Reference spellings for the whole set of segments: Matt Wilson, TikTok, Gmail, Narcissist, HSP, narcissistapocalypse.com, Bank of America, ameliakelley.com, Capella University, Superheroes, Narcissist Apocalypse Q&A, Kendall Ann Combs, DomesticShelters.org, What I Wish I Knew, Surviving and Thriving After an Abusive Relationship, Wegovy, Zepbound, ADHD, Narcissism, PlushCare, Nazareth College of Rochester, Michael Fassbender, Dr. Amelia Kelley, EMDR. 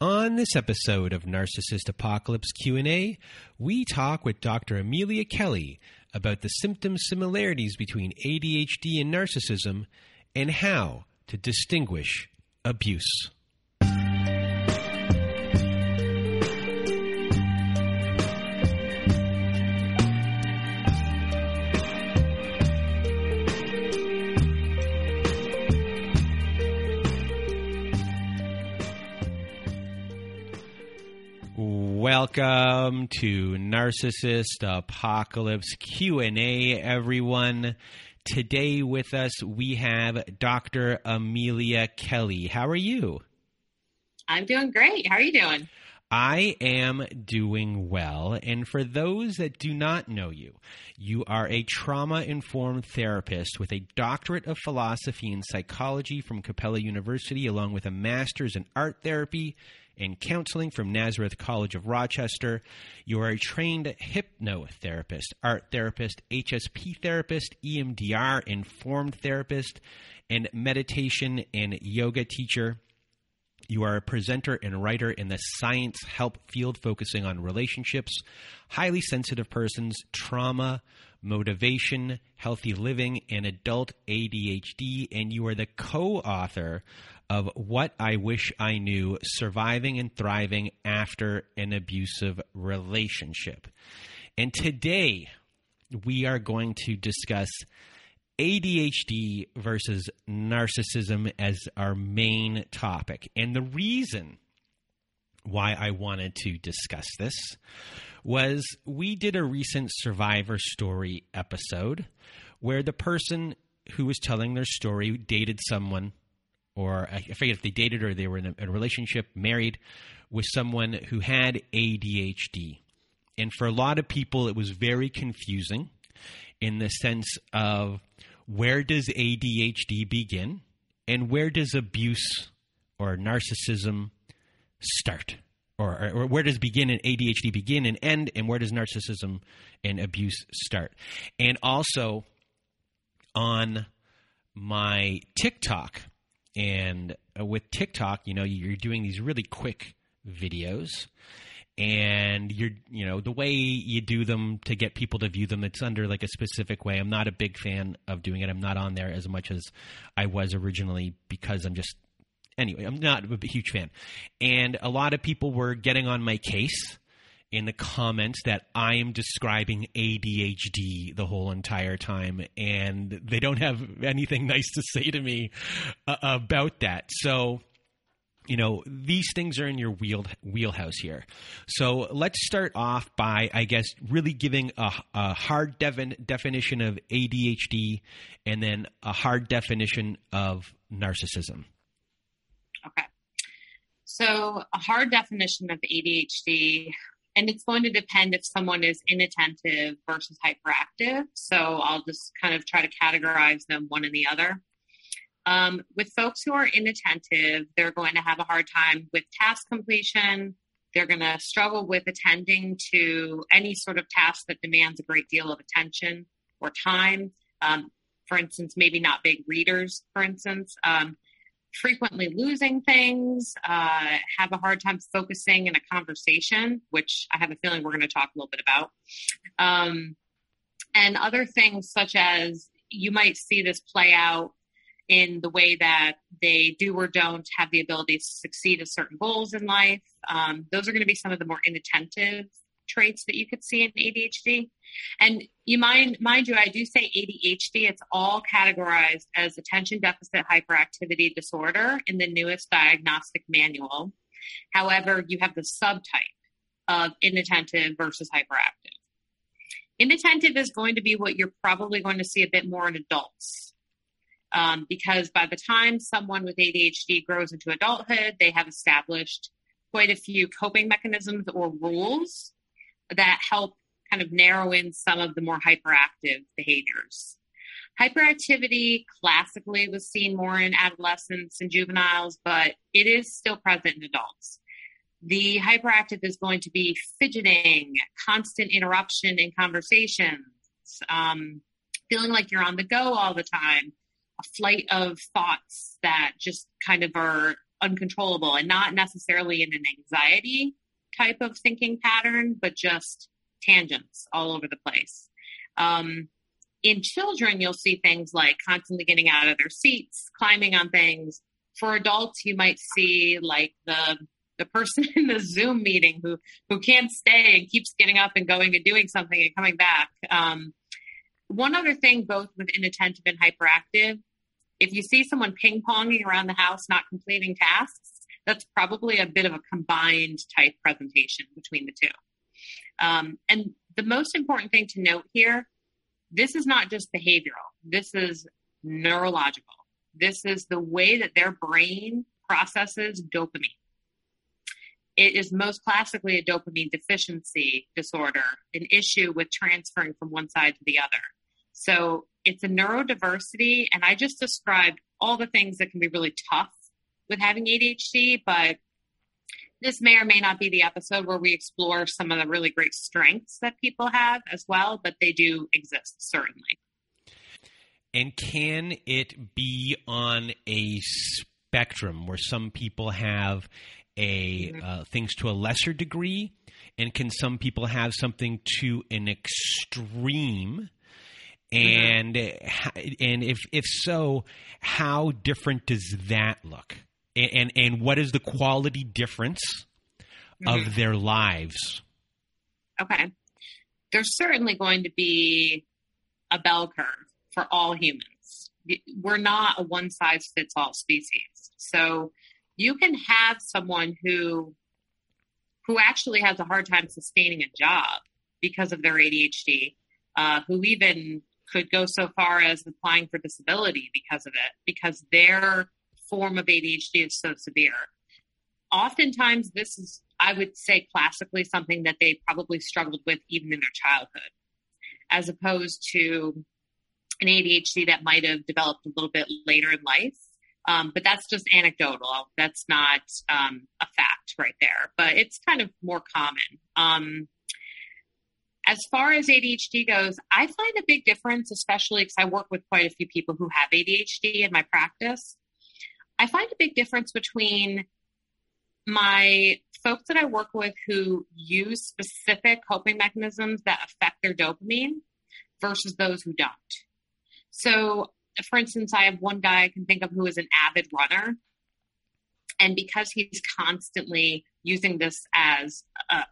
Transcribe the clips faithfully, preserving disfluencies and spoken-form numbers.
On this episode of Narcissist Apocalypse Q and A, we talk with Doctor Amelia Kelley about the symptom similarities between A D H D and narcissism and how to distinguish abuse. Welcome to Narcissist Apocalypse Q and A, everyone. Today with us, we have Doctor Amelia Kelley. How are you? I'm doing great. How are you doing? I am doing well. And for those that do not know you, you are a trauma-informed therapist with a doctorate of philosophy and psychology from Capella University, along with a master's in art therapy and counseling from Nazareth College of Rochester. You are a trained hypnotherapist, art therapist, H S P therapist, E M D R informed therapist, and meditation and yoga teacher. You are a presenter and writer in the science help field, focusing on relationships, highly sensitive persons, trauma, motivation, healthy living, and adult A D H D. And you are the co-author of What I Wish I Knew, Surviving and Thriving After an Abusive Relationship. And today we are going to discuss A D H D versus narcissism as our main topic. And the reason why I wanted to discuss this was we did a recent Survivor Story episode where the person who was telling their story dated someone, or I forget if they dated or they were in a, a relationship, married, with someone who had A D H D. And for a lot of people, it was very confusing in the sense of, where does A D H D begin and where does abuse or narcissism start? Or, or where does begin and A D H D begin and end, and where does narcissism and abuse start? And also on my TikTok, and with TikTok, you know, you're doing these really quick videos, and you're, you know, the way you do them to get people to view them, it's under like a specific way. I'm not a big fan of doing it. I'm not on there as much as I was originally because I'm just, anyway, I'm not a huge fan. And a lot of people were getting on my case in the comments that I am describing A D H D the whole entire time, and they don't have anything nice to say to me uh, about that. So, you know, these things are in your wheel, wheelhouse here. So let's start off by, I guess, really giving a, a hard defin, definition of A D H D and then a hard definition of narcissism. Okay. So a hard definition of A D H D, and it's going to depend if someone is inattentive versus hyperactive. So I'll just kind of try to categorize them one and the other. Um, with folks who are inattentive, they're going to have a hard time with task completion. They're going to struggle with attending to any sort of task that demands a great deal of attention or time. Um, for instance, maybe not big readers, for instance, um, frequently losing things, uh, have a hard time focusing in a conversation, which I have a feeling we're going to talk a little bit about. Um, and other things such as, you might see this play out in the way that they do or don't have the ability to succeed at certain goals in life. Um, those are going to be some of the more inattentive traits that you could see in A D H D. And you mind, mind you, I do say A D H D, it's all categorized as attention deficit hyperactivity disorder in the newest diagnostic manual. However, you have the subtype of inattentive versus hyperactive. Inattentive is going to be what you're probably going to see a bit more in adults. Um, because by the time someone with A D H D grows into adulthood, they have established quite a few coping mechanisms or rules that help kind of narrow in some of the more hyperactive behaviors. Hyperactivity classically was seen more in adolescents and juveniles, but it is still present in adults. The hyperactive is going to be fidgeting, constant interruption in conversations, um, feeling like you're on the go all the time, a flight of thoughts that just kind of are uncontrollable and not necessarily in an anxiety type of thinking pattern, but just tangents all over the place. Um, in children, you'll see things like constantly getting out of their seats, climbing on things. For adults, you might see like the the person in the Zoom meeting who, who can't stay and keeps getting up and going and doing something and coming back. Um, one other thing, both with inattentive and hyperactive, if you see someone ping-ponging around the house, not completing tasks, that's probably a bit of a combined type presentation between the two. Um, and the most important thing to note here, this is not just behavioral. This is neurological. This is the way that their brain processes dopamine. It is most classically a dopamine deficiency disorder, an issue with transferring from one side to the other. So it's a neurodiversity, and I just described all the things that can be really tough with having A D H D, but this may or may not be the episode where we explore some of the really great strengths that people have as well, but they do exist, certainly. And can it be on a spectrum where some people have a mm-hmm. uh, things to a lesser degree, and can some people have something to an extreme? And mm-hmm. and if if so, how different does that look? And, and, and what is the quality difference mm-hmm. of their lives? Okay. There's certainly going to be a bell curve for all humans. We're not a one-size-fits-all species. So you can have someone who who actually has a hard time sustaining a job because of their A D H D, uh, who even could go so far as applying for disability because of it, because their form of A D H D is so severe. Oftentimes, this is, I would say, classically something that they probably struggled with even in their childhood, as opposed to an A D H D that might have developed a little bit later in life. Um, but that's just anecdotal. That's not um, a fact right there, but it's kind of more common. Um, As far as A D H D goes, I find a big difference, especially because I work with quite a few people who have A D H D in my practice. I find a big difference between my folks that I work with who use specific coping mechanisms that affect their dopamine versus those who don't. So, for instance, I have one guy I can think of who is an avid runner. And because he's constantly using this as a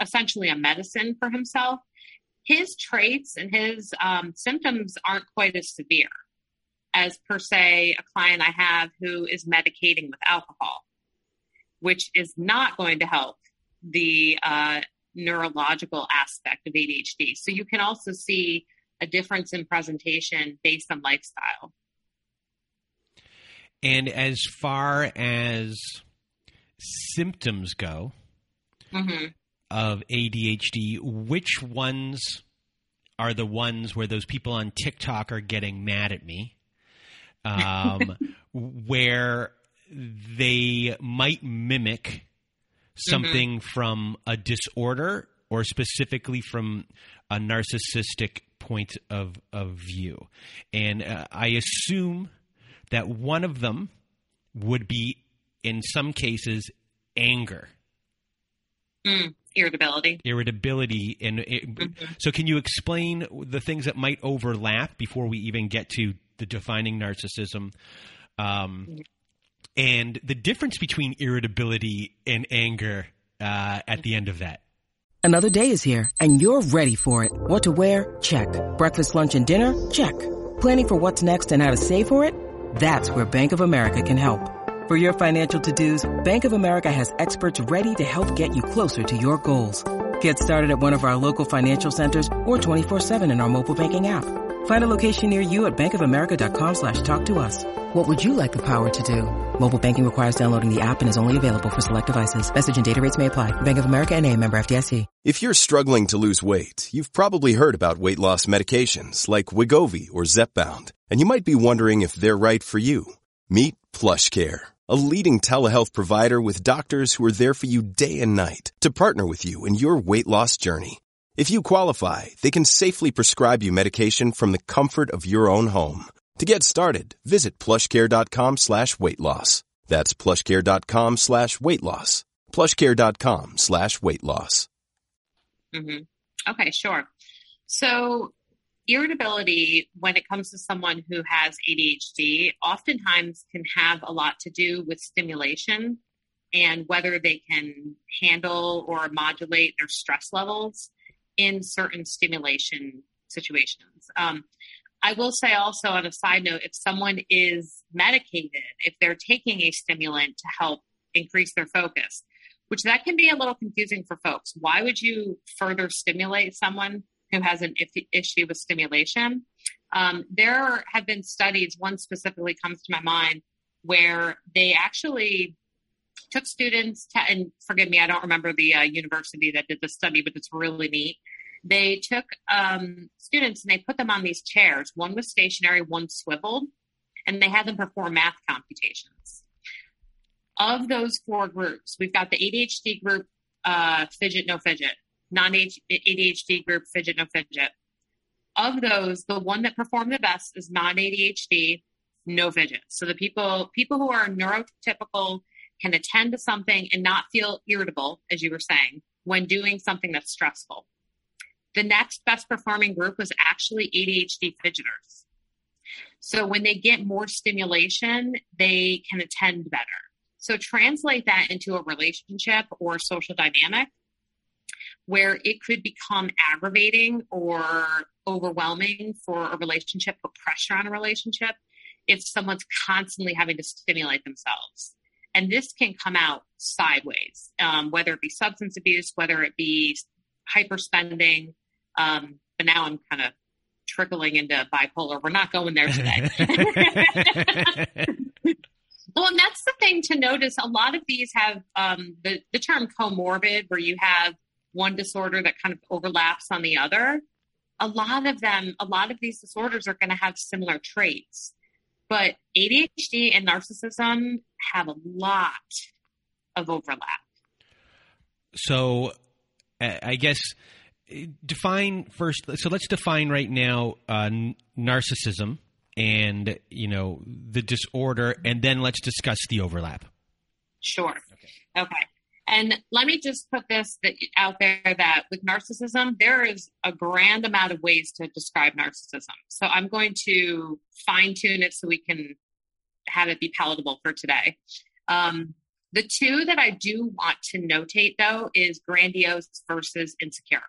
essentially a medicine for himself, his traits and his um, symptoms aren't quite as severe as, per se, a client I have who is medicating with alcohol, which is not going to help the uh, neurological aspect of A D H D. So you can also see a difference in presentation based on lifestyle. And as far as symptoms go, mm-hmm. of A D H D, which ones are the ones where those people on TikTok are getting mad at me, um, where they might mimic something mm-hmm. from a disorder or specifically from a narcissistic point of, of view? And uh, I assume that one of them would be, in some cases, anger. Mm. Irritability. Irritability. And it, mm-hmm. so can you explain the things that might overlap before we even get to the defining narcissism Um, and the difference between irritability and anger uh, at the end of that. Another day is here, and you're ready for it. What to wear? Check. Breakfast, lunch, and dinner? Check. Planning for what's next and how to save for it? That's where Bank of America can help. For your financial to-dos, Bank of America has experts ready to help get you closer to your goals. Get started at one of our local financial centers or twenty-four seven in our mobile banking app. Find a location near you at bankofamerica.com slash talk to us. What would you like the power to do? Mobile banking requires downloading the app and is only available for select devices. Message and data rates may apply. Bank of America N A, member F D I C. If you're struggling to lose weight, you've probably heard about weight loss medications like Wegovy or Zepbound, and you might be wondering if they're right for you. Meet PlushCare, a leading telehealth provider with doctors who are there for you day and night to partner with you in your weight loss journey. If you qualify, they can safely prescribe you medication from the comfort of your own home. To get started, visit plushcare.com slash weight loss. That's plushcare.com slash weight loss. Plushcare.com slash weight loss. Mm-hmm. Okay, sure. So irritability, when it comes to someone who has A D H D, oftentimes can have a lot to do with stimulation and whether they can handle or modulate their stress levels in certain stimulation situations. Um, I will say also on a side note, if someone is medicated, if they're taking a stimulant to help increase their focus, which that can be a little confusing for folks. Why would you further stimulate someone who has an if- issue with stimulation? Um, there have been studies, one specifically comes to my mind, where they actually took students, to, and forgive me, I don't remember the uh, university that did the study, but it's really neat. They took um, students and they put them on these chairs. One was stationary, one swiveled, and they had them perform math computations. Of those four groups, we've got the A D H D group, uh, fidget, no fidget, non-A D H D group, fidget, no fidget. Of those, the one that performed the best is non-A D H D, no fidget. So the people people who are neurotypical can attend to something and not feel irritable, as you were saying, when doing something that's stressful. The next best performing group was actually A D H D fidgeters. So when they get more stimulation, they can attend better. So translate that into a relationship or social dynamic where it could become aggravating or overwhelming for a relationship, put pressure on a relationship if someone's constantly having to stimulate themselves. And this can come out sideways, um, whether it be substance abuse, whether it be hyperspending. Um, but now I'm kind of trickling into bipolar. We're not going there today. Well, and that's the thing to notice. A lot of these have um, the, the term comorbid, where you have one disorder that kind of overlaps on the other. A lot of them, a lot of these disorders are going to have similar traits. But A D H D and narcissism have a lot of overlap. So I guess define first. So let's define right now uh, narcissism and, you know, the disorder, and then let's discuss the overlap. Sure. Okay. okay. And let me just put this out there that with narcissism, there is a grand amount of ways to describe narcissism. So I'm going to fine tune it so we can have it be palatable for today. Um, the two that I do want to notate, though, is grandiose versus insecure.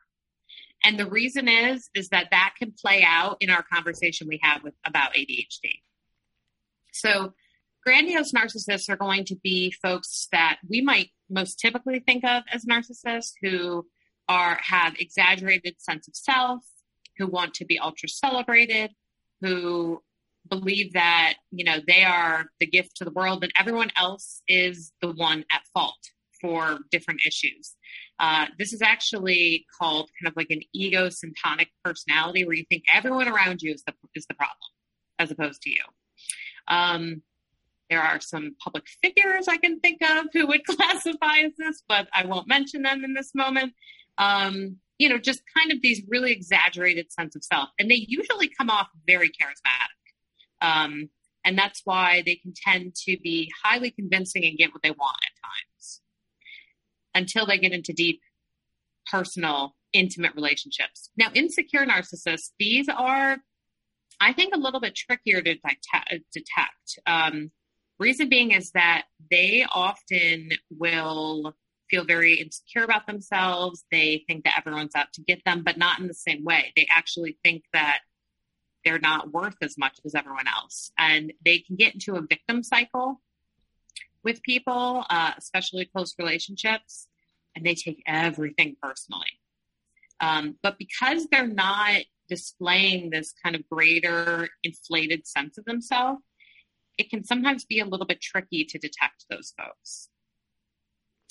And the reason is, is that that can play out in our conversation we have with about A D H D. So grandiose narcissists are going to be folks that we might most typically think of as narcissists who are have exaggerated sense of self, who want to be ultra celebrated, who believe that, you know, they are the gift to the world and everyone else is the one at fault for different issues. Uh, this is actually called kind of like an egocentric personality, where you think everyone around you is the, is the problem as opposed to you. Um, There are some public figures I can think of who would classify as this, but I won't mention them in this moment. Um, you know, just kind of these really exaggerated sense of self. And they usually come off very charismatic. Um, and that's why they can tend to be highly convincing and get what they want at times, until they get into deep, personal, intimate relationships. Now, insecure narcissists, these are, I think, a little bit trickier to detect. Um, Reason being is that they often will feel very insecure about themselves. They think that everyone's out to get them, but not in the same way. They actually think that they're not worth as much as everyone else. And they can get into a victim cycle with people, uh, especially close relationships, and they take everything personally. Um, but because they're not displaying this kind of greater inflated sense of themselves, it can sometimes be a little bit tricky to detect those folks.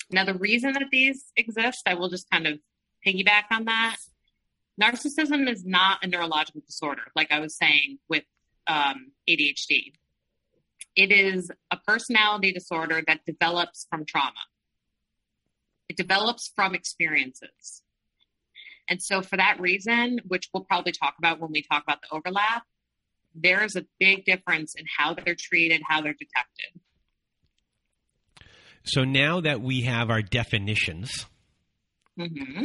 Now, the reason that these exist, I will just kind of piggyback on that. Narcissism is not a neurological disorder, like I was saying with um, A D H D. It is a personality disorder that develops from trauma. It develops from experiences. And so for that reason, which we'll probably talk about when we talk about the overlap, there is a big difference in how they're treated, how they're detected. So now that we have our definitions, mm-hmm.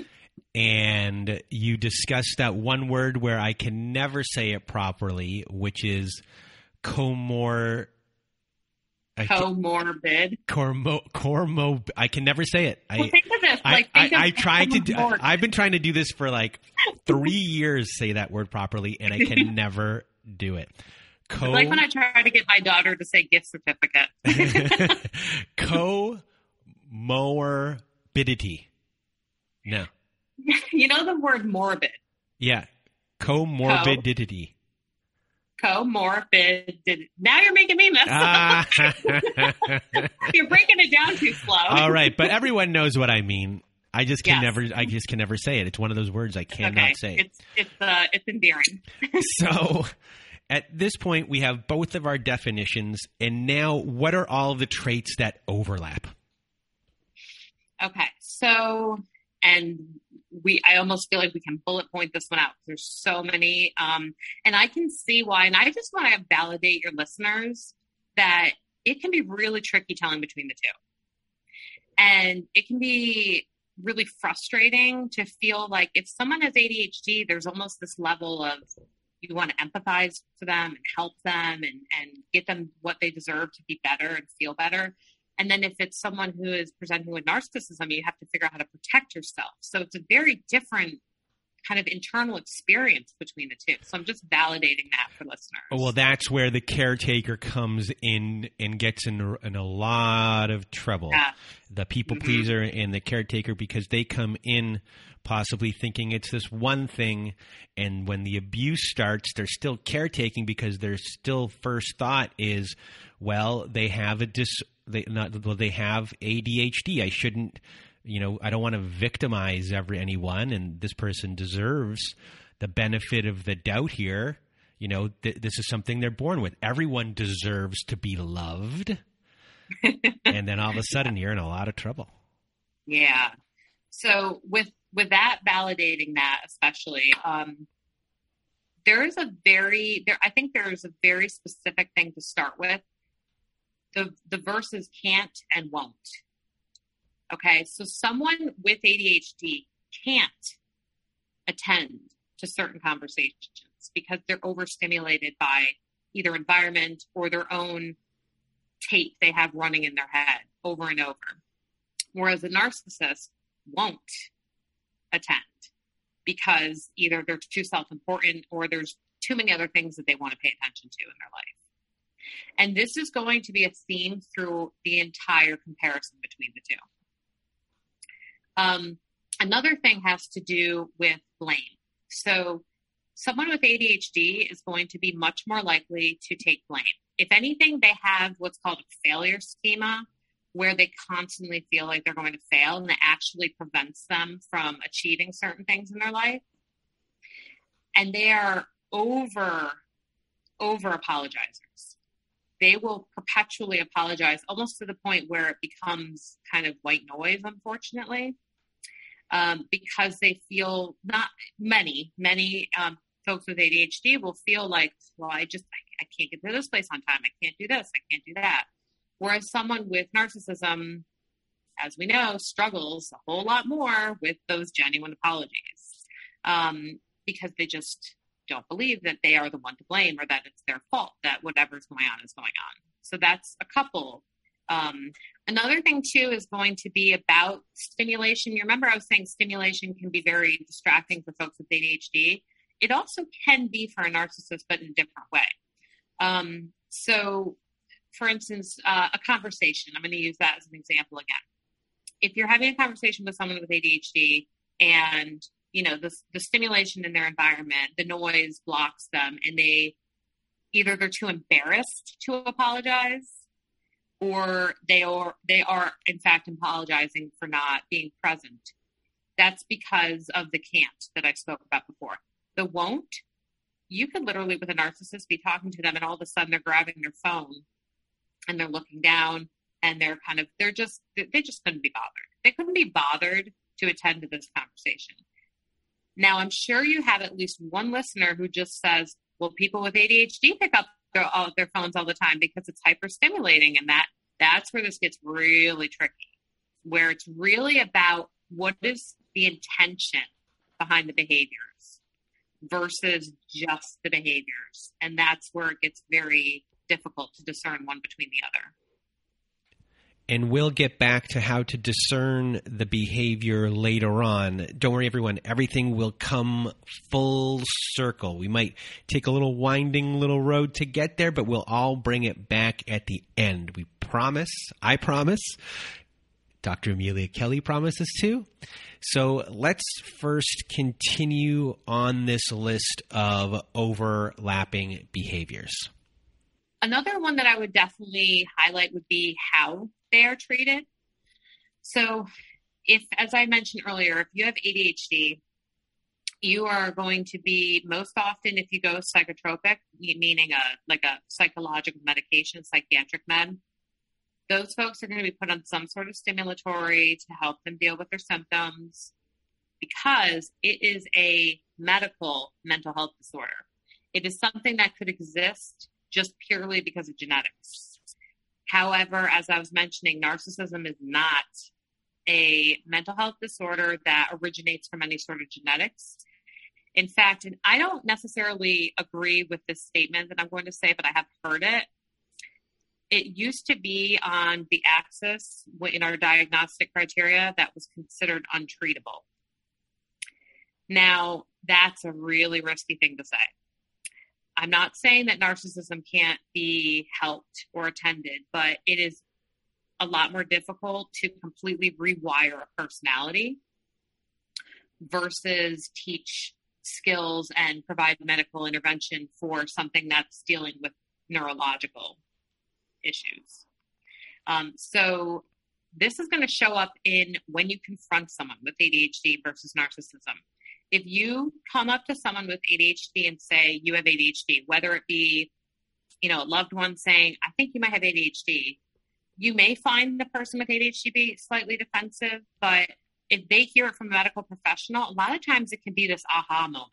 and you discussed that one word where I can never say it properly, which is comor... Comorbid. Cormo, cormo, I can never say it. I, well, think of this. Like, I, think I, of I, I tried to do, I've been trying to do this for like three years, say that word properly, and I can never do it. Co- it's like when I try to get my daughter to say gift certificate. Comorbidity. No. You know the word morbid. Yeah. Comorbidity. Comorbid. Now you're making me mess up. You're breaking it down too slow. All right. But everyone knows what I mean. I just can yes. never, I just can never say it. It's one of those words I cannot okay. say. It's, it's, uh, it's endearing. So at this point, we have both of our definitions. And now what are all the traits that overlap? Okay. So, and we, I almost feel like we can bullet point this one out. There's so many. Um, and I can see why. And I just want to validate your listeners that it can be really tricky telling between the two. And it can be really frustrating to feel like if someone has A D H D, there's almost this level of you want to empathize for them and help them and, and get them what they deserve to be better and feel better. And then if it's someone who is presenting with narcissism, you have to figure out how to protect yourself. So it's a very different kind of internal experience between the two. So I'm just validating that for listeners. Oh, well, that's where the caretaker comes in and gets in, in a lot of trouble. Yeah. The people mm-hmm. pleaser and the caretaker, because they come in possibly thinking it's this one thing. And when the abuse starts, they're still caretaking because their still first thought is, well, they have a dis- they not well, they have A D H D. I shouldn't. You know, I don't want to victimize every anyone, and this person deserves the benefit of the doubt here. You know, th- this is something they're born with. Everyone deserves to be loved. And then all of a sudden you're in a lot of trouble. Yeah. So with, with that, validating that, especially, um, there is a very, there, I think there is a very specific thing to start with. The, the verses can't and won't. Okay, so someone with A D H D can't attend to certain conversations because they're overstimulated by either environment or their own tape they have running in their head over and over. Whereas a narcissist won't attend because either they're too self-important or there's too many other things that they want to pay attention to in their life. And this is going to be a theme through the entire comparison between the two. Um, another thing has to do with blame. So someone with A D H D is going to be much more likely to take blame. If anything, they have what's called a failure schema where they constantly feel like they're going to fail, and that actually prevents them from achieving certain things in their life. And they are over, over apologizers. They will perpetually apologize, almost to the point where it becomes kind of white noise, unfortunately, um, because they feel not many, many um, folks with A D H D will feel like, well, I just, I, I can't get to this place on time. I can't do this. I can't do that. Whereas someone with narcissism, as we know, struggles a whole lot more with those genuine apologies um, because they just don't believe that they are the one to blame or that it's their fault that whatever's going on is going on. So that's a couple. Um, another thing too is going to be about stimulation. You remember I was saying stimulation can be very distracting for folks with A D H D. It also can be for a narcissist, but in a different way. Um, so for instance, uh, a conversation, I'm going to use that as an example again. If you're having a conversation with someone with A D H D and, you know, the, the stimulation in their environment, the noise blocks them and they either they're too embarrassed to apologize, or they are, they are in fact apologizing for not being present. That's because of the can't that I spoke about before. The won't, you could literally with a narcissist be talking to them and all of a sudden they're grabbing their phone and they're looking down and they're kind of, they're just, they just couldn't be bothered. They couldn't be bothered to attend to this conversation. Now, I'm sure you have at least one listener who just says, well, people with A D H D pick up Their, all, their phones all the time because it's hyperstimulating, and that that's where this gets really tricky, where it's really about what is the intention behind the behaviors versus just the behaviors, and that's where it gets very difficult to discern one between the other. And we'll get back to how to discern the behavior later on. Don't worry, everyone. Everything will come full circle. We might take a little winding little road to get there, but we'll all bring it back at the end. We promise. I promise. Doctor Amelia Kelley promises too. So let's first continue on this list of overlapping behaviors. Another one that I would definitely highlight would be how they are treated. So if, as I mentioned earlier, if you have A D H D, you are going to be most often, if you go psychotropic, meaning a like a psychological medication, psychiatric med, those folks are going to be put on some sort of stimulatory to help them deal with their symptoms because it is a medical mental health disorder. It is something that could exist just purely because of genetics. However, as I was mentioning, narcissism is not a mental health disorder that originates from any sort of genetics. In fact, and I don't necessarily agree with this statement that I'm going to say, but I have heard it. It used to be on the axis in our diagnostic criteria that was considered untreatable. Now, that's a really risky thing to say. I'm not saying that narcissism can't be helped or attended, but it is a lot more difficult to completely rewire a personality versus teach skills and provide medical intervention for something that's dealing with neurological issues. Um, so this is going to show up in when you confront someone with A D H D versus narcissism. If you come up to someone with A D H D and say you have A D H D, whether it be, you know, a loved one saying, I think you might have A D H D, you may find the person with A D H D be slightly defensive, but if they hear it from a medical professional, a lot of times it can be this aha moment.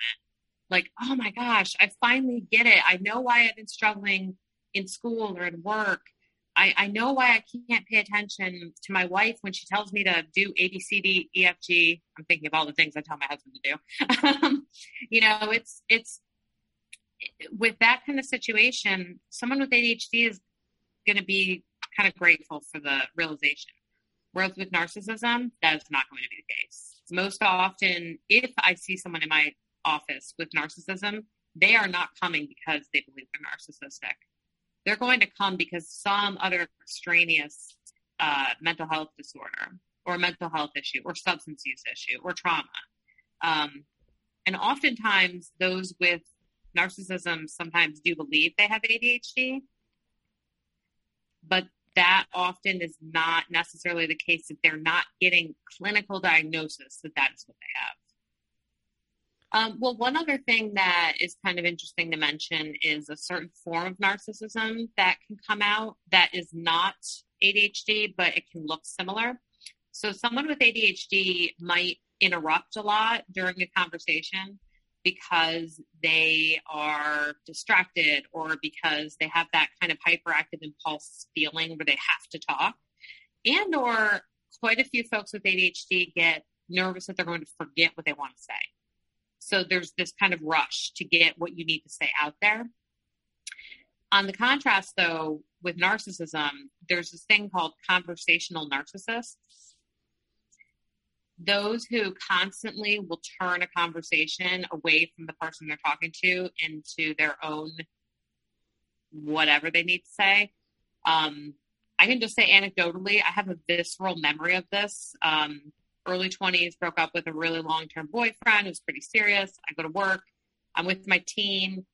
Like, oh my gosh, I finally get it. I know why I've been struggling in school or at work. I, I know why I can't pay attention to my wife when she tells me to do A, B, C, D, E, F, G. I'm thinking of all the things I tell my husband to do. um, you know, it's, it's with that kind of situation, someone with A D H D is going to be kind of grateful for the realization. Whereas with narcissism, that's not going to be the case. Most often, if I see someone in my office with narcissism, they are not coming because they believe they're narcissistic. They're going to come because some other extraneous uh, mental health disorder or mental health issue or substance use issue or trauma. Um, and oftentimes those with narcissism sometimes do believe they have A D H D, but that often is not necessarily the case if they're not getting clinical diagnosis that that is what they have. Um, well, one other thing that is kind of interesting to mention is a certain form of narcissism that can come out that is not A D H D, but it can look similar. So someone with A D H D might interrupt a lot during a conversation because they are distracted or because they have that kind of hyperactive impulse feeling where they have to talk. And or quite a few folks with A D H D get nervous that they're going to forget what they want to say. So there's this kind of rush to get what you need to say out there. On the contrast, though, with narcissism, there's this thing called conversational narcissists. Those who constantly will turn a conversation away from the person they're talking to into their own whatever they need to say. Um, I can just say anecdotally, I have a visceral memory of this. Um, early twenties, broke up with a really long-term boyfriend. It was pretty serious. I go to work. I'm with my team.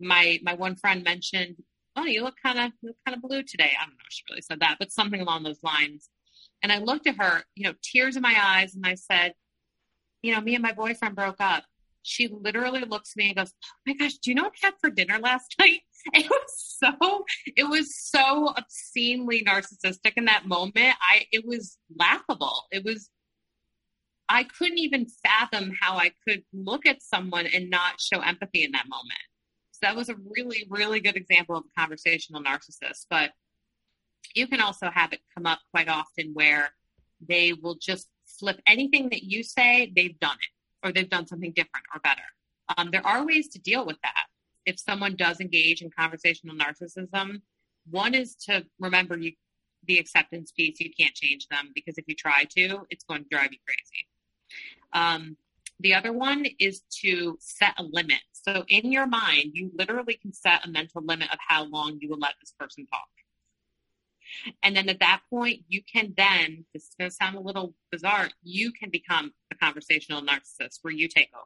My my one friend mentioned, oh, you look kind of kind of blue today. I don't know if she really said that, but something along those lines. And I looked at her, you know, tears in my eyes. And I said, you know, me and my boyfriend broke up. She literally looks at me and goes, oh my gosh, do you know what I had for dinner last night? It was so, it was so obscenely narcissistic in that moment. I, it was laughable. It was, I couldn't even fathom how I could look at someone and not show empathy in that moment. So that was a really, really good example of a conversational narcissist, but you can also have it come up quite often where they will just flip anything that you say, they've done it, or they've done something different or better. Um, there are ways to deal with that. If someone does engage in conversational narcissism, one is to remember you, the acceptance piece, you can't change them, because if you try to, it's going to drive you crazy. Um, the other one is to set a limit. So in your mind, you literally can set a mental limit of how long you will let this person talk. And then at that point, you can then, this is going to sound a little bizarre, you can become a conversational narcissist where you take over.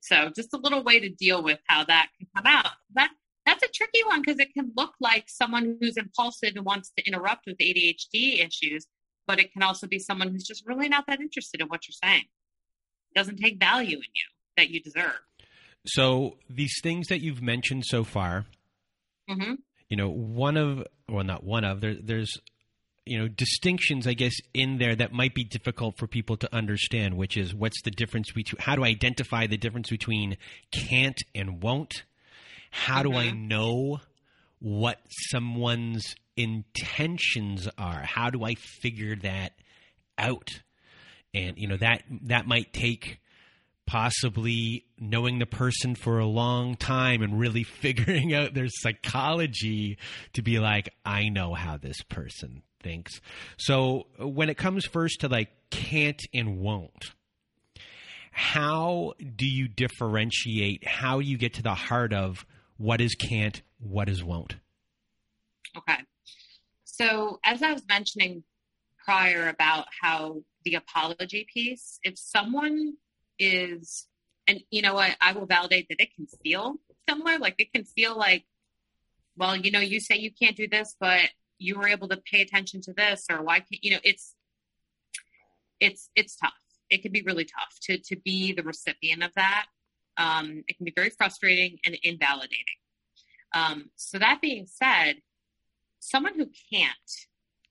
So just a little way to deal with how that can come out. That, that's a tricky one because it can look like someone who's impulsive and wants to interrupt with A D H D issues, but it can also be someone who's just really not that interested in what you're saying. It doesn't take value in you that you deserve. So these things that you've mentioned so far, mm-hmm. you know, one of, well, not one of, there, there's, you know, distinctions, I guess, in there that might be difficult for people to understand, which is what's the difference between, how do I identify the difference between can't and won't? How mm-hmm. do I know what someone's intentions are? How do I figure that out? And, you know, that, that might take possibly knowing the person for a long time and really figuring out their psychology to be like, I know how this person thinks. So when it comes first to like can't and won't, how do you differentiate? How you get to the heart of what is can't, what is won't? Okay. So as I was mentioning prior about how the apology piece, if someone is, and you know what, I, I will validate that it can feel similar. Like it can feel like, well, you know, you say you can't do this, but you were able to pay attention to this, or why can't, you know, it's, it's, it's tough. It can be really tough to, to be the recipient of that. Um, it can be very frustrating and invalidating. Um, so that being said, someone who can't,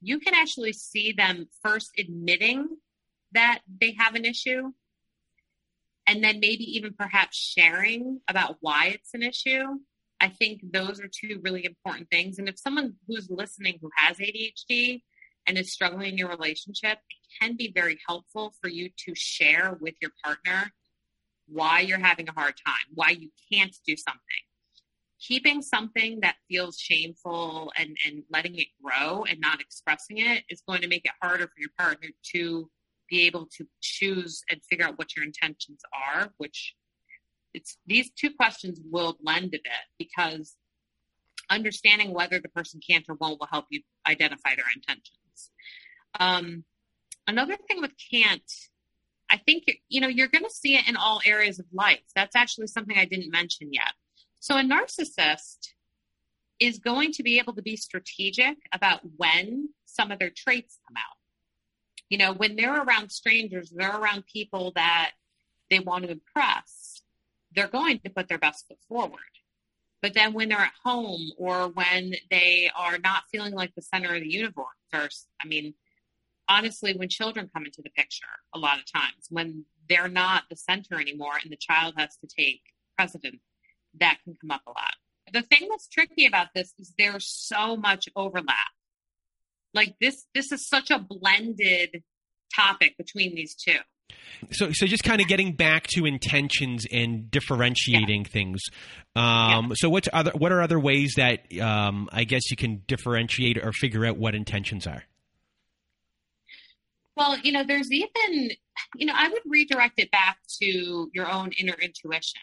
you can actually see them first admitting that they have an issue. And then maybe even perhaps sharing about why it's an issue. I think those are two really important things. And if someone who's listening who has A D H D and is struggling in your relationship, it can be very helpful for you to share with your partner why you're having a hard time, why you can't do something. Keeping something that feels shameful and, and letting it grow and not expressing it is going to make it harder for your partner to be able to choose and figure out what your intentions are, which it's, these two questions will blend a bit, because understanding whether the person can't or won't will help you identify their intentions. Um, another thing with can't, I think, you know, you're going to see it in all areas of life. That's actually something I didn't mention yet. So a narcissist is going to be able to be strategic about when some of their traits come out. You know, when they're around strangers, they're around people that they want to impress, they're going to put their best foot forward. But then when they're at home, or when they are not feeling like the center of the universe, I mean, honestly, when children come into the picture, a lot of times when they're not the center anymore and the child has to take precedence, that can come up a lot. The thing that's tricky about this is there's so much overlap. Like this, this is such a blended topic between these two. So, so just kind of getting back to intentions and differentiating yeah. things. Um, yeah. So, what's other? What are other ways that um, I guess you can differentiate or figure out what intentions are? Well, you know, there's even, you know, I would redirect it back to your own inner intuition.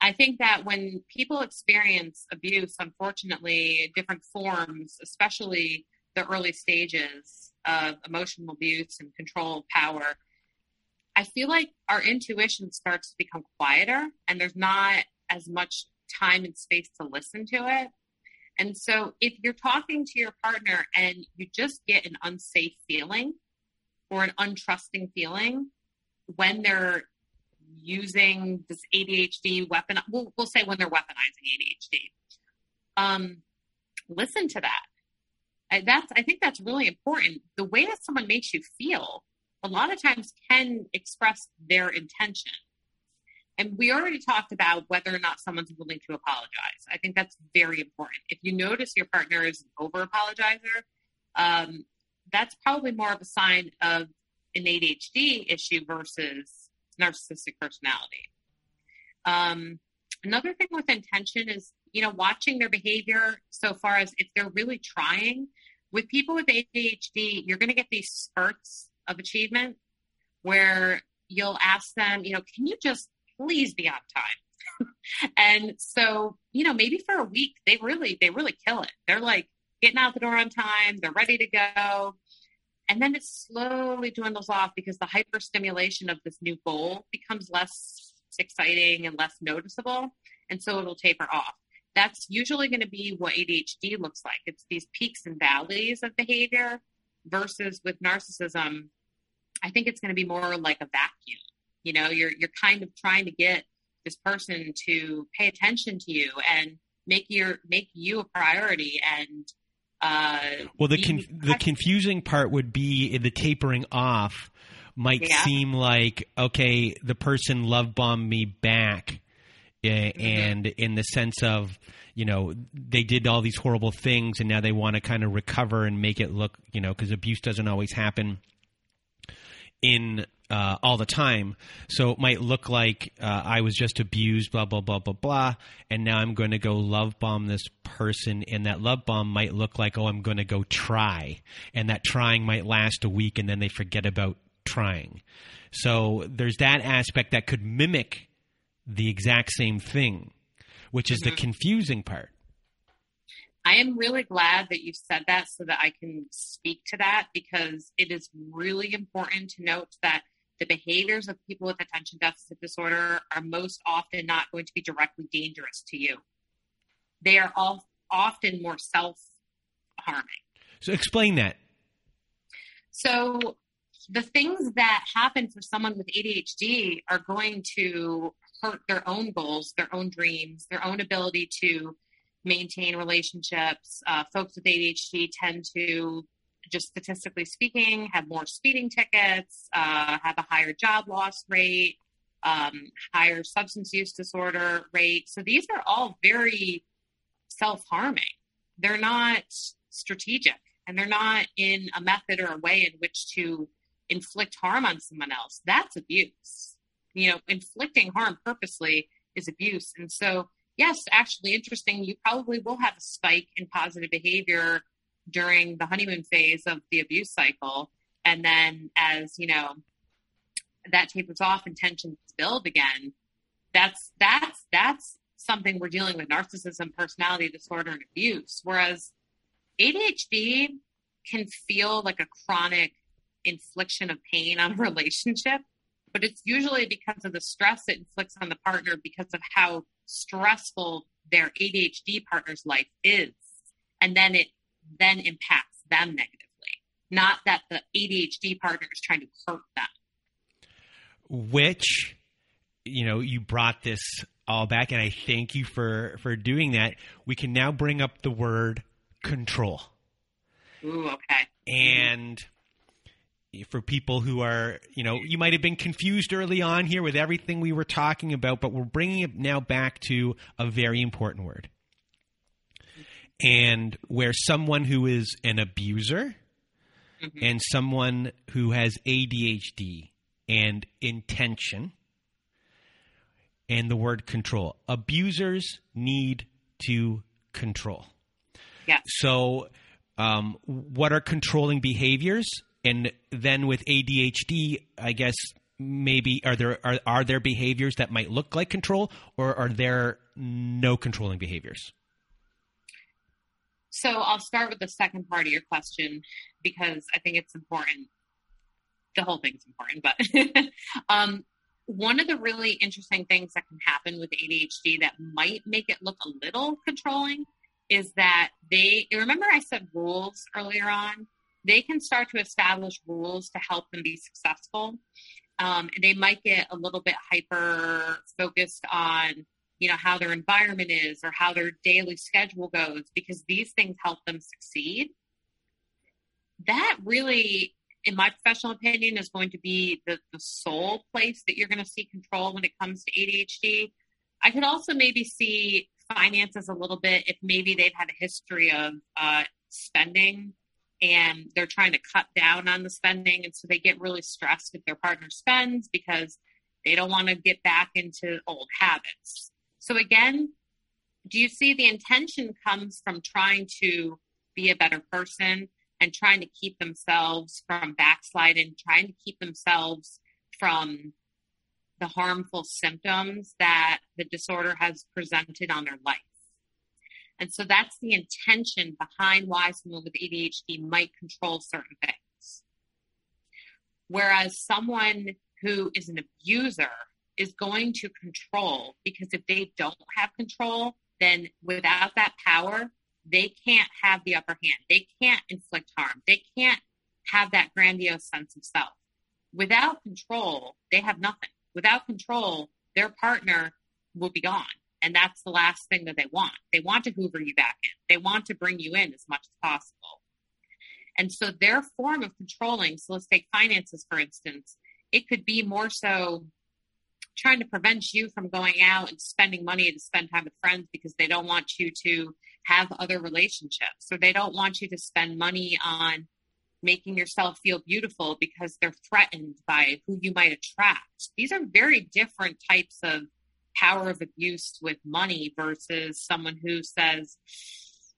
I think that when people experience abuse, unfortunately, different forms, especially the early stages of emotional abuse and control power, I feel like our intuition starts to become quieter and there's not as much time and space to listen to it. And so if you're talking to your partner and you just get an unsafe feeling or an untrusting feeling when they're using this A D H D weapon, we'll, we'll say when they're weaponizing A D H D, um, listen to that. I, that's, I think that's really important. The way that someone makes you feel a lot of times can express their intention. And we already talked about whether or not someone's willing to apologize. I think that's very important. If you notice your partner is an over-apologizer, um, that's probably more of a sign of an A D H D issue versus narcissistic personality. Um, another thing with intention is, you know, watching their behavior so far as if they're really trying. With people with A D H D, you're going to get these spurts of achievement where you'll ask them, you know, can you just please be on time? And so, you know, maybe for a week, they really, they really kill it. They're like getting out the door on time. They're ready to go. And then it slowly dwindles off because the hyperstimulation of this new goal becomes less exciting and less noticeable. And so it'll taper off. That's usually going to be what A D H D looks like. It's these peaks and valleys of behavior. Versus with narcissism, I think it's going to be more like a vacuum. You know, you're you're kind of trying to get this person to pay attention to you and make your make you a priority. And uh, well, the con- the confusing part would be the tapering off might yeah. seem like, okay, the person love bombed me back, and mm-hmm. in the sense of, you know, they did all these horrible things and now they want to kind of recover and make it look, you know, because abuse doesn't always happen in uh, all the time. So it might look like uh, I was just abused, blah, blah, blah, blah, blah. And now I'm going to go love bomb this person. And that love bomb might look like, oh, I'm going to go try. And that trying might last a week and then they forget about trying. So there's that aspect that could mimic the exact same thing, which is mm-hmm. the confusing part. I am really glad that you said that so that I can speak to that, because it is really important to note that the behaviors of people with attention deficit disorder are most often not going to be directly dangerous to you. They are all often more self-harming. So explain that. So the things that happen for someone with A D H D are going to hurt their own goals, their own dreams, their own ability to maintain relationships. Uh, folks with A D H D tend to, just statistically speaking, have more speeding tickets, uh, have a higher job loss rate, um, higher substance use disorder rate. So these are all very self-harming. They're not strategic, and they're not in a method or a way in which to inflict harm on someone else. That's abuse. You know, inflicting harm purposely is abuse. And so, yes, actually interesting. You probably will have a spike in positive behavior during the honeymoon phase of the abuse cycle. And then as, you know, that tapers off and tensions build again, that's, that's, that's something we're dealing with: narcissism, personality disorder, and abuse. Whereas A D H D can feel like a chronic infliction of pain on a relationship. But it's usually because of the stress it inflicts on the partner because of how stressful their A D H D partner's life is. And then it then impacts them negatively. Not that the A D H D partner is trying to hurt them. Which, you know, you brought this all back, and I thank you for, for doing that. We can now bring up the word control. Ooh, okay. And for people who are, you know, you might have been confused early on here with everything we were talking about, but we're bringing it now back to a very important word. And where someone who is an abuser mm-hmm. and someone who has A D H D and intention, and the word control. Abusers need to control. Yeah. So um, what are controlling behaviors? And then with A D H D, I guess maybe are there are, are there behaviors that might look like control, or are there no controlling behaviors? So I'll start with the second part of your question, because I think it's important. The whole thing's important, but um, one of the really interesting things that can happen with A D H D that might make it look a little controlling is that they, remember I said rules earlier on, they can start to establish rules to help them be successful. Um, and they might get a little bit hyper focused on, you know, how their environment is or how their daily schedule goes, because these things help them succeed. That really, in my professional opinion, is going to be the, the sole place that you're going to see control when it comes to A D H D. I could also maybe see finances a little bit if maybe they've had a history of uh, spending and they're trying to cut down on the spending. And so they get really stressed if their partner spends because they don't want to get back into old habits. So again, do you see the intention comes from trying to be a better person and trying to keep themselves from backsliding, trying to keep themselves from the harmful symptoms that the disorder has presented on their life. And so that's the intention behind why someone with A D H D might control certain things. Whereas someone who is an abuser is going to control, because if they don't have control, then without that power, they can't have the upper hand. They can't inflict harm. They can't have that grandiose sense of self. Without control, they have nothing. Without control, their partner will be gone. And that's the last thing that they want. They want to hoover you back in. They want to bring you in as much as possible. And so their form of controlling, so let's take finances, for instance, it could be more so trying to prevent you from going out and spending money to spend time with friends because they don't want you to have other relationships. So they don't want you to spend money on making yourself feel beautiful because they're threatened by who you might attract. These are very different types of power of abuse with money versus someone who says,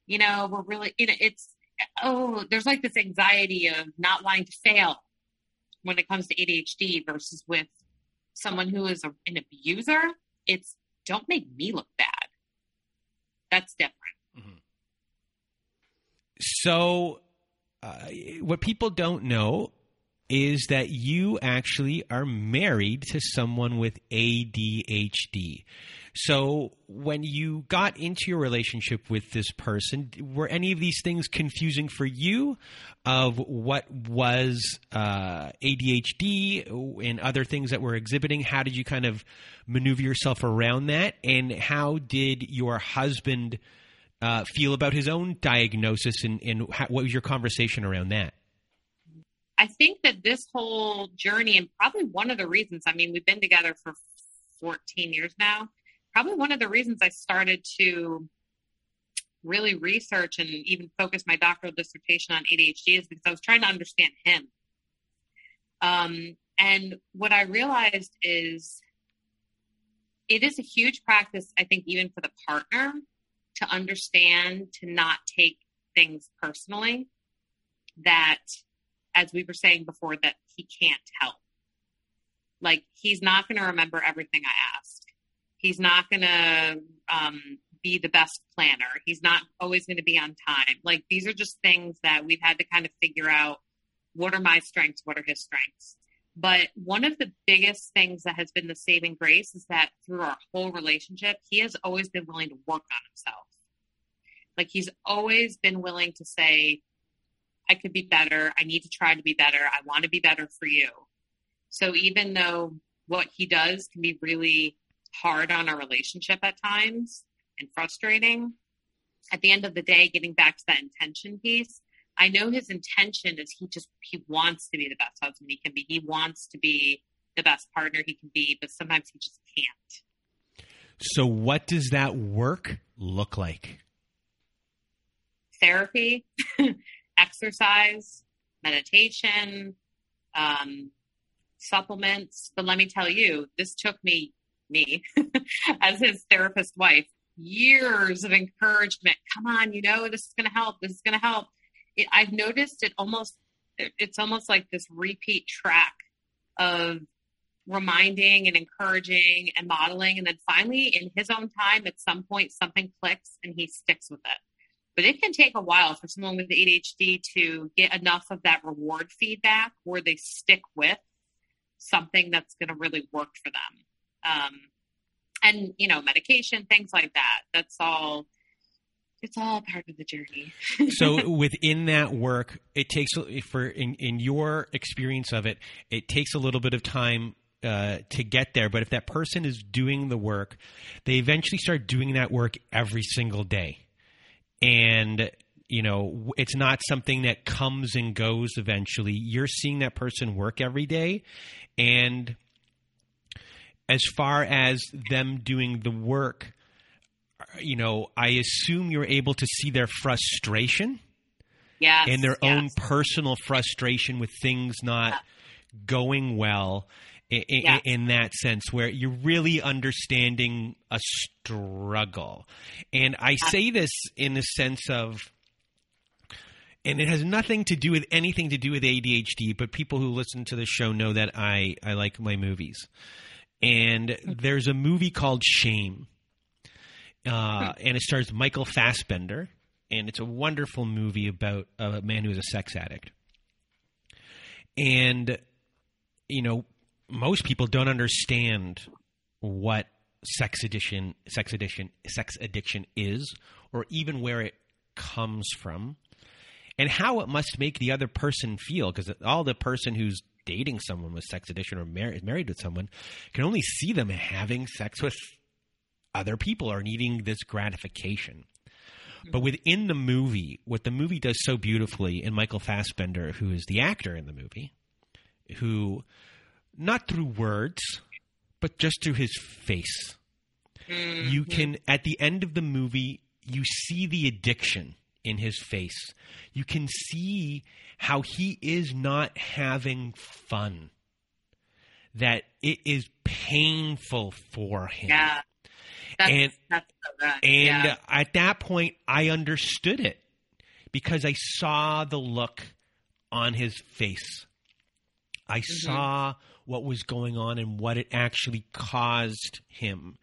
you know, we're really, you know, it's, oh, there's like this anxiety of not wanting to fail when it comes to A D H D versus with someone who is a, an abuser. It's don't make me look bad. That's different. Mm-hmm. So uh, what people don't know is that you actually are married to someone with A D H D. So when you got into your relationship with this person, were any of these things confusing for you of what was uh, A D H D and other things that were exhibiting? How did you kind of maneuver yourself around that? And how did your husband uh, feel about his own diagnosis, and, and how, what was your conversation around that? I think that this whole journey, and probably one of the reasons, I mean, we've been together for fourteen years now, probably one of the reasons I started to really research and even focus my doctoral dissertation on A D H D is because I was trying to understand him. Um, and what I realized is it is a huge practice, I think, even for the partner to understand, to not take things personally, that, as we were saying before, that he can't help. Like, he's not going to remember everything I ask. He's not going to um, be the best planner. He's not always going to be on time. Like, these are just things that we've had to kind of figure out. What are my strengths? What are his strengths? But one of the biggest things that has been the saving grace is that through our whole relationship, he has always been willing to work on himself. Like, he's always been willing to say, I could be better. I need to try to be better. I want to be better for you. So even though what he does can be really hard on our relationship at times and frustrating, at the end of the day, getting back to that intention piece, I know his intention is he just, he wants to be the best husband he can be. He wants to be the best partner he can be, but sometimes he just can't. So what does that work look like? Therapy. Exercise, meditation, um, supplements. But let me tell you, this took me, me, as his therapist wife, years of encouragement. Come on, you know, this is going to help. This is going to help. It, I've noticed it almost, it, it's almost like this repeat track of reminding and encouraging and modeling. And then finally, in his own time, at some point, something clicks and he sticks with it. But it can take a while for someone with A D H D to get enough of that reward feedback where they stick with something that's going to really work for them. Um, and, you know, medication, things like that. That's all, it's all part of the journey. So within that work, it takes, for in, in your experience of it, it takes a little bit of time Uh, to get there. But if that person is doing the work, they eventually start doing that work every single day. And, you know, it's not something that comes and goes eventually. You're seeing that person work every day. And as far as them doing the work, you know, I assume you're able to see their frustration. Yes, and their yes. own personal frustration with things not yeah. going well. In, yeah. in that sense, where you're really understanding a struggle. And I say this in the sense of, and it has nothing to do with anything to do with A D H D, but people who listen to the show know that I, I like my movies. And there's a movie called Shame. Uh, and it stars Michael Fassbender. And it's a wonderful movie about a man who is a sex addict. And, you know, most people don't understand what sex addiction, sex addiction, sex addiction is, or even where it comes from, and how it must make the other person feel. Because all the person who's dating someone with sex addiction or mar- married with someone can only see them having sex with other people or needing this gratification. But within the movie, what the movie does so beautifully, and Michael Fassbender, who is the actor in the movie, who not through words, but just through his face. Mm-hmm. You can, at the end of the movie, you see the addiction in his face. You can see how he is not having fun, that it is painful for him. Yeah. That's, and that's so right. and yeah. at that point, I understood it because I saw the look on his face. I mm-hmm. saw what was going on and what it actually caused him.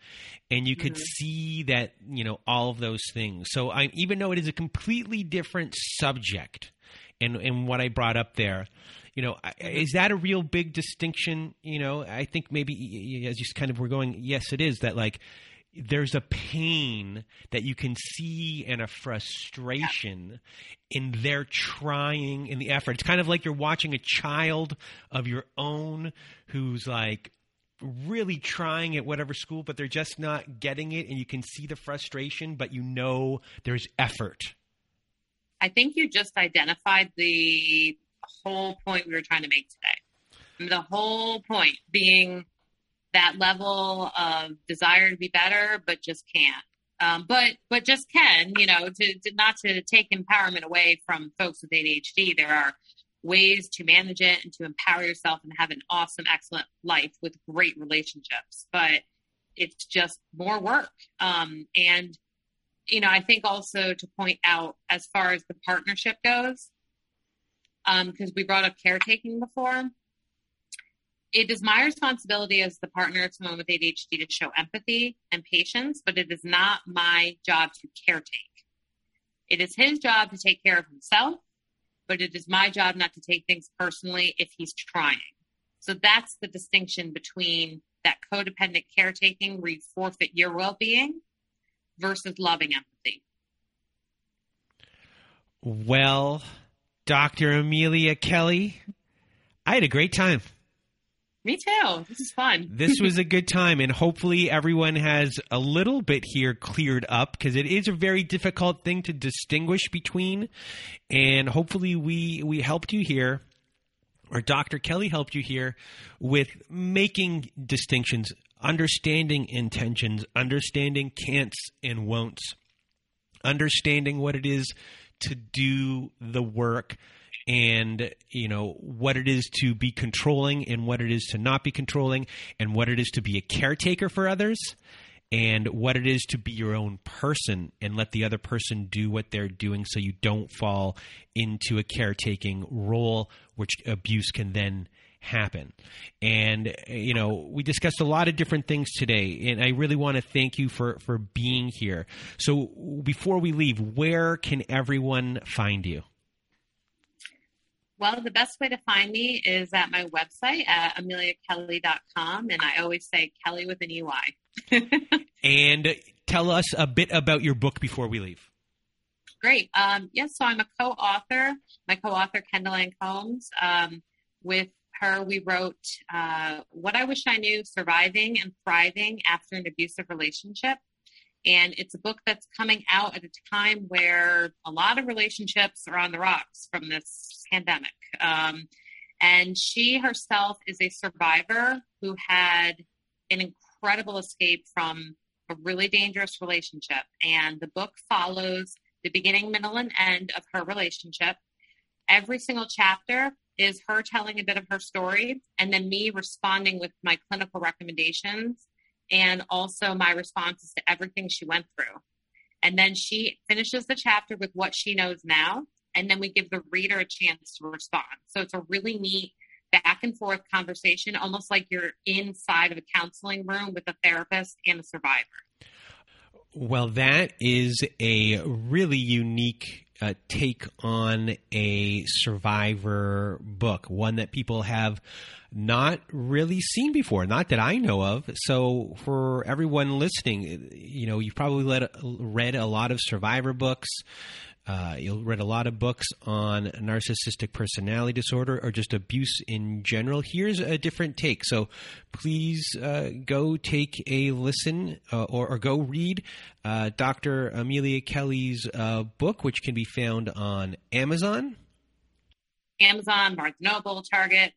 And you could mm-hmm. see that, you know, all of those things. So I, even though it is a completely different subject and, and what I brought up there, you know, is that a real big distinction? You know, I think maybe as you kind of were going, yes, it is that like there's a pain that you can see and a frustration in their trying in the effort. It's kind of like you're watching a child of your own who's like really trying at whatever school, but they're just not getting it. And you can see the frustration, but you know, there's effort. I think you just identified the whole point we were trying to make today. The whole point being that level of desire to be better, but just can't. Um, but, but just can, you know, to, to not to take empowerment away from folks with A D H D. There are ways to manage it and to empower yourself and have an awesome, excellent life with great relationships, but it's just more work. Um, and, you know, I think also to point out as far as the partnership goes, um, 'cause we brought up caretaking before. It is my responsibility as the partner of someone with A D H D to show empathy and patience, but it is not my job to caretake. It is his job to take care of himself, but it is my job not to take things personally if he's trying. So that's the distinction between that codependent caretaking where you forfeit your well-being versus loving empathy. Well, Doctor Amelia Kelley, I had a great time. Me too. This is fun. This was a good time. And hopefully everyone has a little bit here cleared up because it is a very difficult thing to distinguish between. And hopefully we, we helped you here, or Doctor Kelley helped you here with making distinctions, understanding intentions, understanding can'ts and won'ts, understanding what it is to do the work and, you know, what it is to be controlling and what it is to not be controlling, and what it is to be a caretaker for others, and what it is to be your own person and let the other person do what they're doing so you don't fall into a caretaking role, which abuse can then happen. And, you know, we discussed a lot of different things today, and I really want to thank you for, for being here. So before we leave, where can everyone find you? Well, the best way to find me is at my website at amelia kelley dot com. And I always say Kelly with an E Y. And tell us a bit about your book before we leave. Great. Um, yes. Yeah, so I'm a co-author, my co-author, Kendall Ann Combs, um, with her, we wrote uh, What I Wish I Knew, Surviving and Thriving After an Abusive Relationship. And it's a book that's coming out at a time where a lot of relationships are on the rocks from this pandemic. Um, and she herself is a survivor who had an incredible escape from a really dangerous relationship. And the book follows the beginning, middle, and end of her relationship. Every single chapter is her telling a bit of her story, and then me responding with my clinical recommendations and also my responses to everything she went through. And then she finishes the chapter with what she knows now, and then we give the reader a chance to respond. So it's a really neat back and forth conversation, almost like you're inside of a counseling room with a therapist and a survivor. Well, that is a really unique Uh, take on a survivor book, one that people have not really seen before, not that I know of. So for everyone listening, you know, you've probably let, read a lot of survivor books. Uh, you'll read a lot of books on narcissistic personality disorder or just abuse in general. Here's a different take. So please uh, go take a listen uh, or, or go read uh, Doctor Amelia Kelley's uh, book, which can be found on Amazon. Amazon, Barnes and Noble, Target.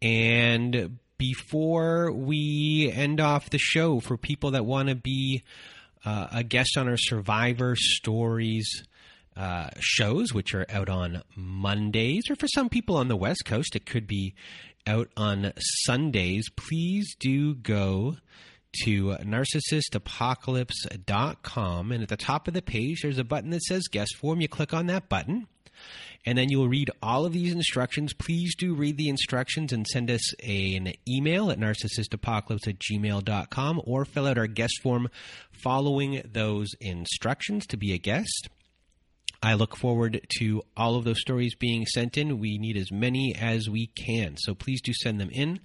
And before we end off the show, for people that want to be uh, a guest on our Survivor Stories uh, shows, which are out on Mondays, or for some people on the West Coast, it could be out on Sundays, please do go to narcissist apocalypse dot com. And at the top of the page, there's a button that says guest form. You click on that button, and then you'll read all of these instructions. Please do read the instructions and send us a, an email at narcissist apocalypse at gmail dot com, or fill out our guest form following those instructions to be a guest. I look forward to all of those stories being sent in. We need as many as we can, so please do send them in.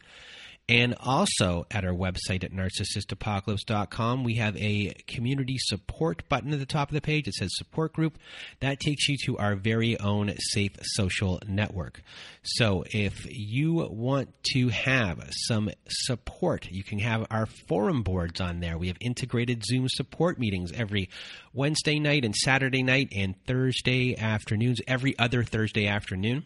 And also at our website at narcissist apocalypse dot com, we have a community support button at the top of the page. It says support group. That takes you to our very own safe social network. So if you want to have some support, you can have our forum boards on there. We have integrated Zoom support meetings every Wednesday night and Saturday night and Thursday afternoons, every other Thursday afternoon.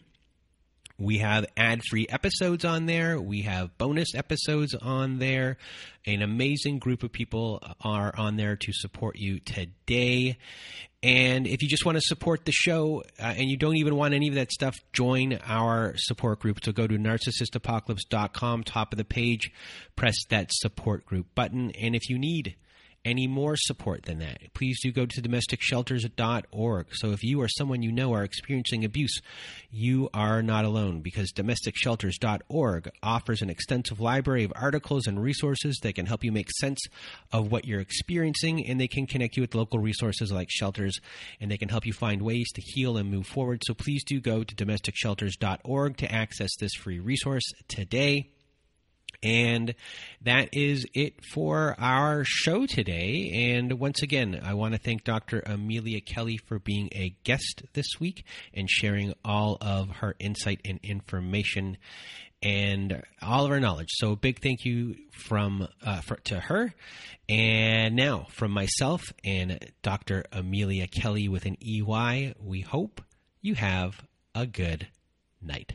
We have ad-free episodes on there. We have bonus episodes on there. An amazing group of people are on there to support you today. And if you just want to support the show uh, and you don't even want any of that stuff, join our support group. So go to narcissist apocalypse dot com, top of the page, press that support group button. And if you need any more support than that, please do go to domestic shelters dot org. So if you or someone you know are experiencing abuse, you are not alone, because domestic shelters dot org offers an extensive library of articles and resources that can help you make sense of what you're experiencing, and they can connect you with local resources like shelters, and they can help you find ways to heal and move forward. So please do go to domestic shelters dot org to access this free resource today. And that is it for our show today. And once again, I want to thank Doctor Amelia Kelley for being a guest this week and sharing all of her insight and information and all of our knowledge. So a big thank you from uh, for, to her. And now from myself and Doctor Amelia Kelley with an E Y, we hope you have a good night.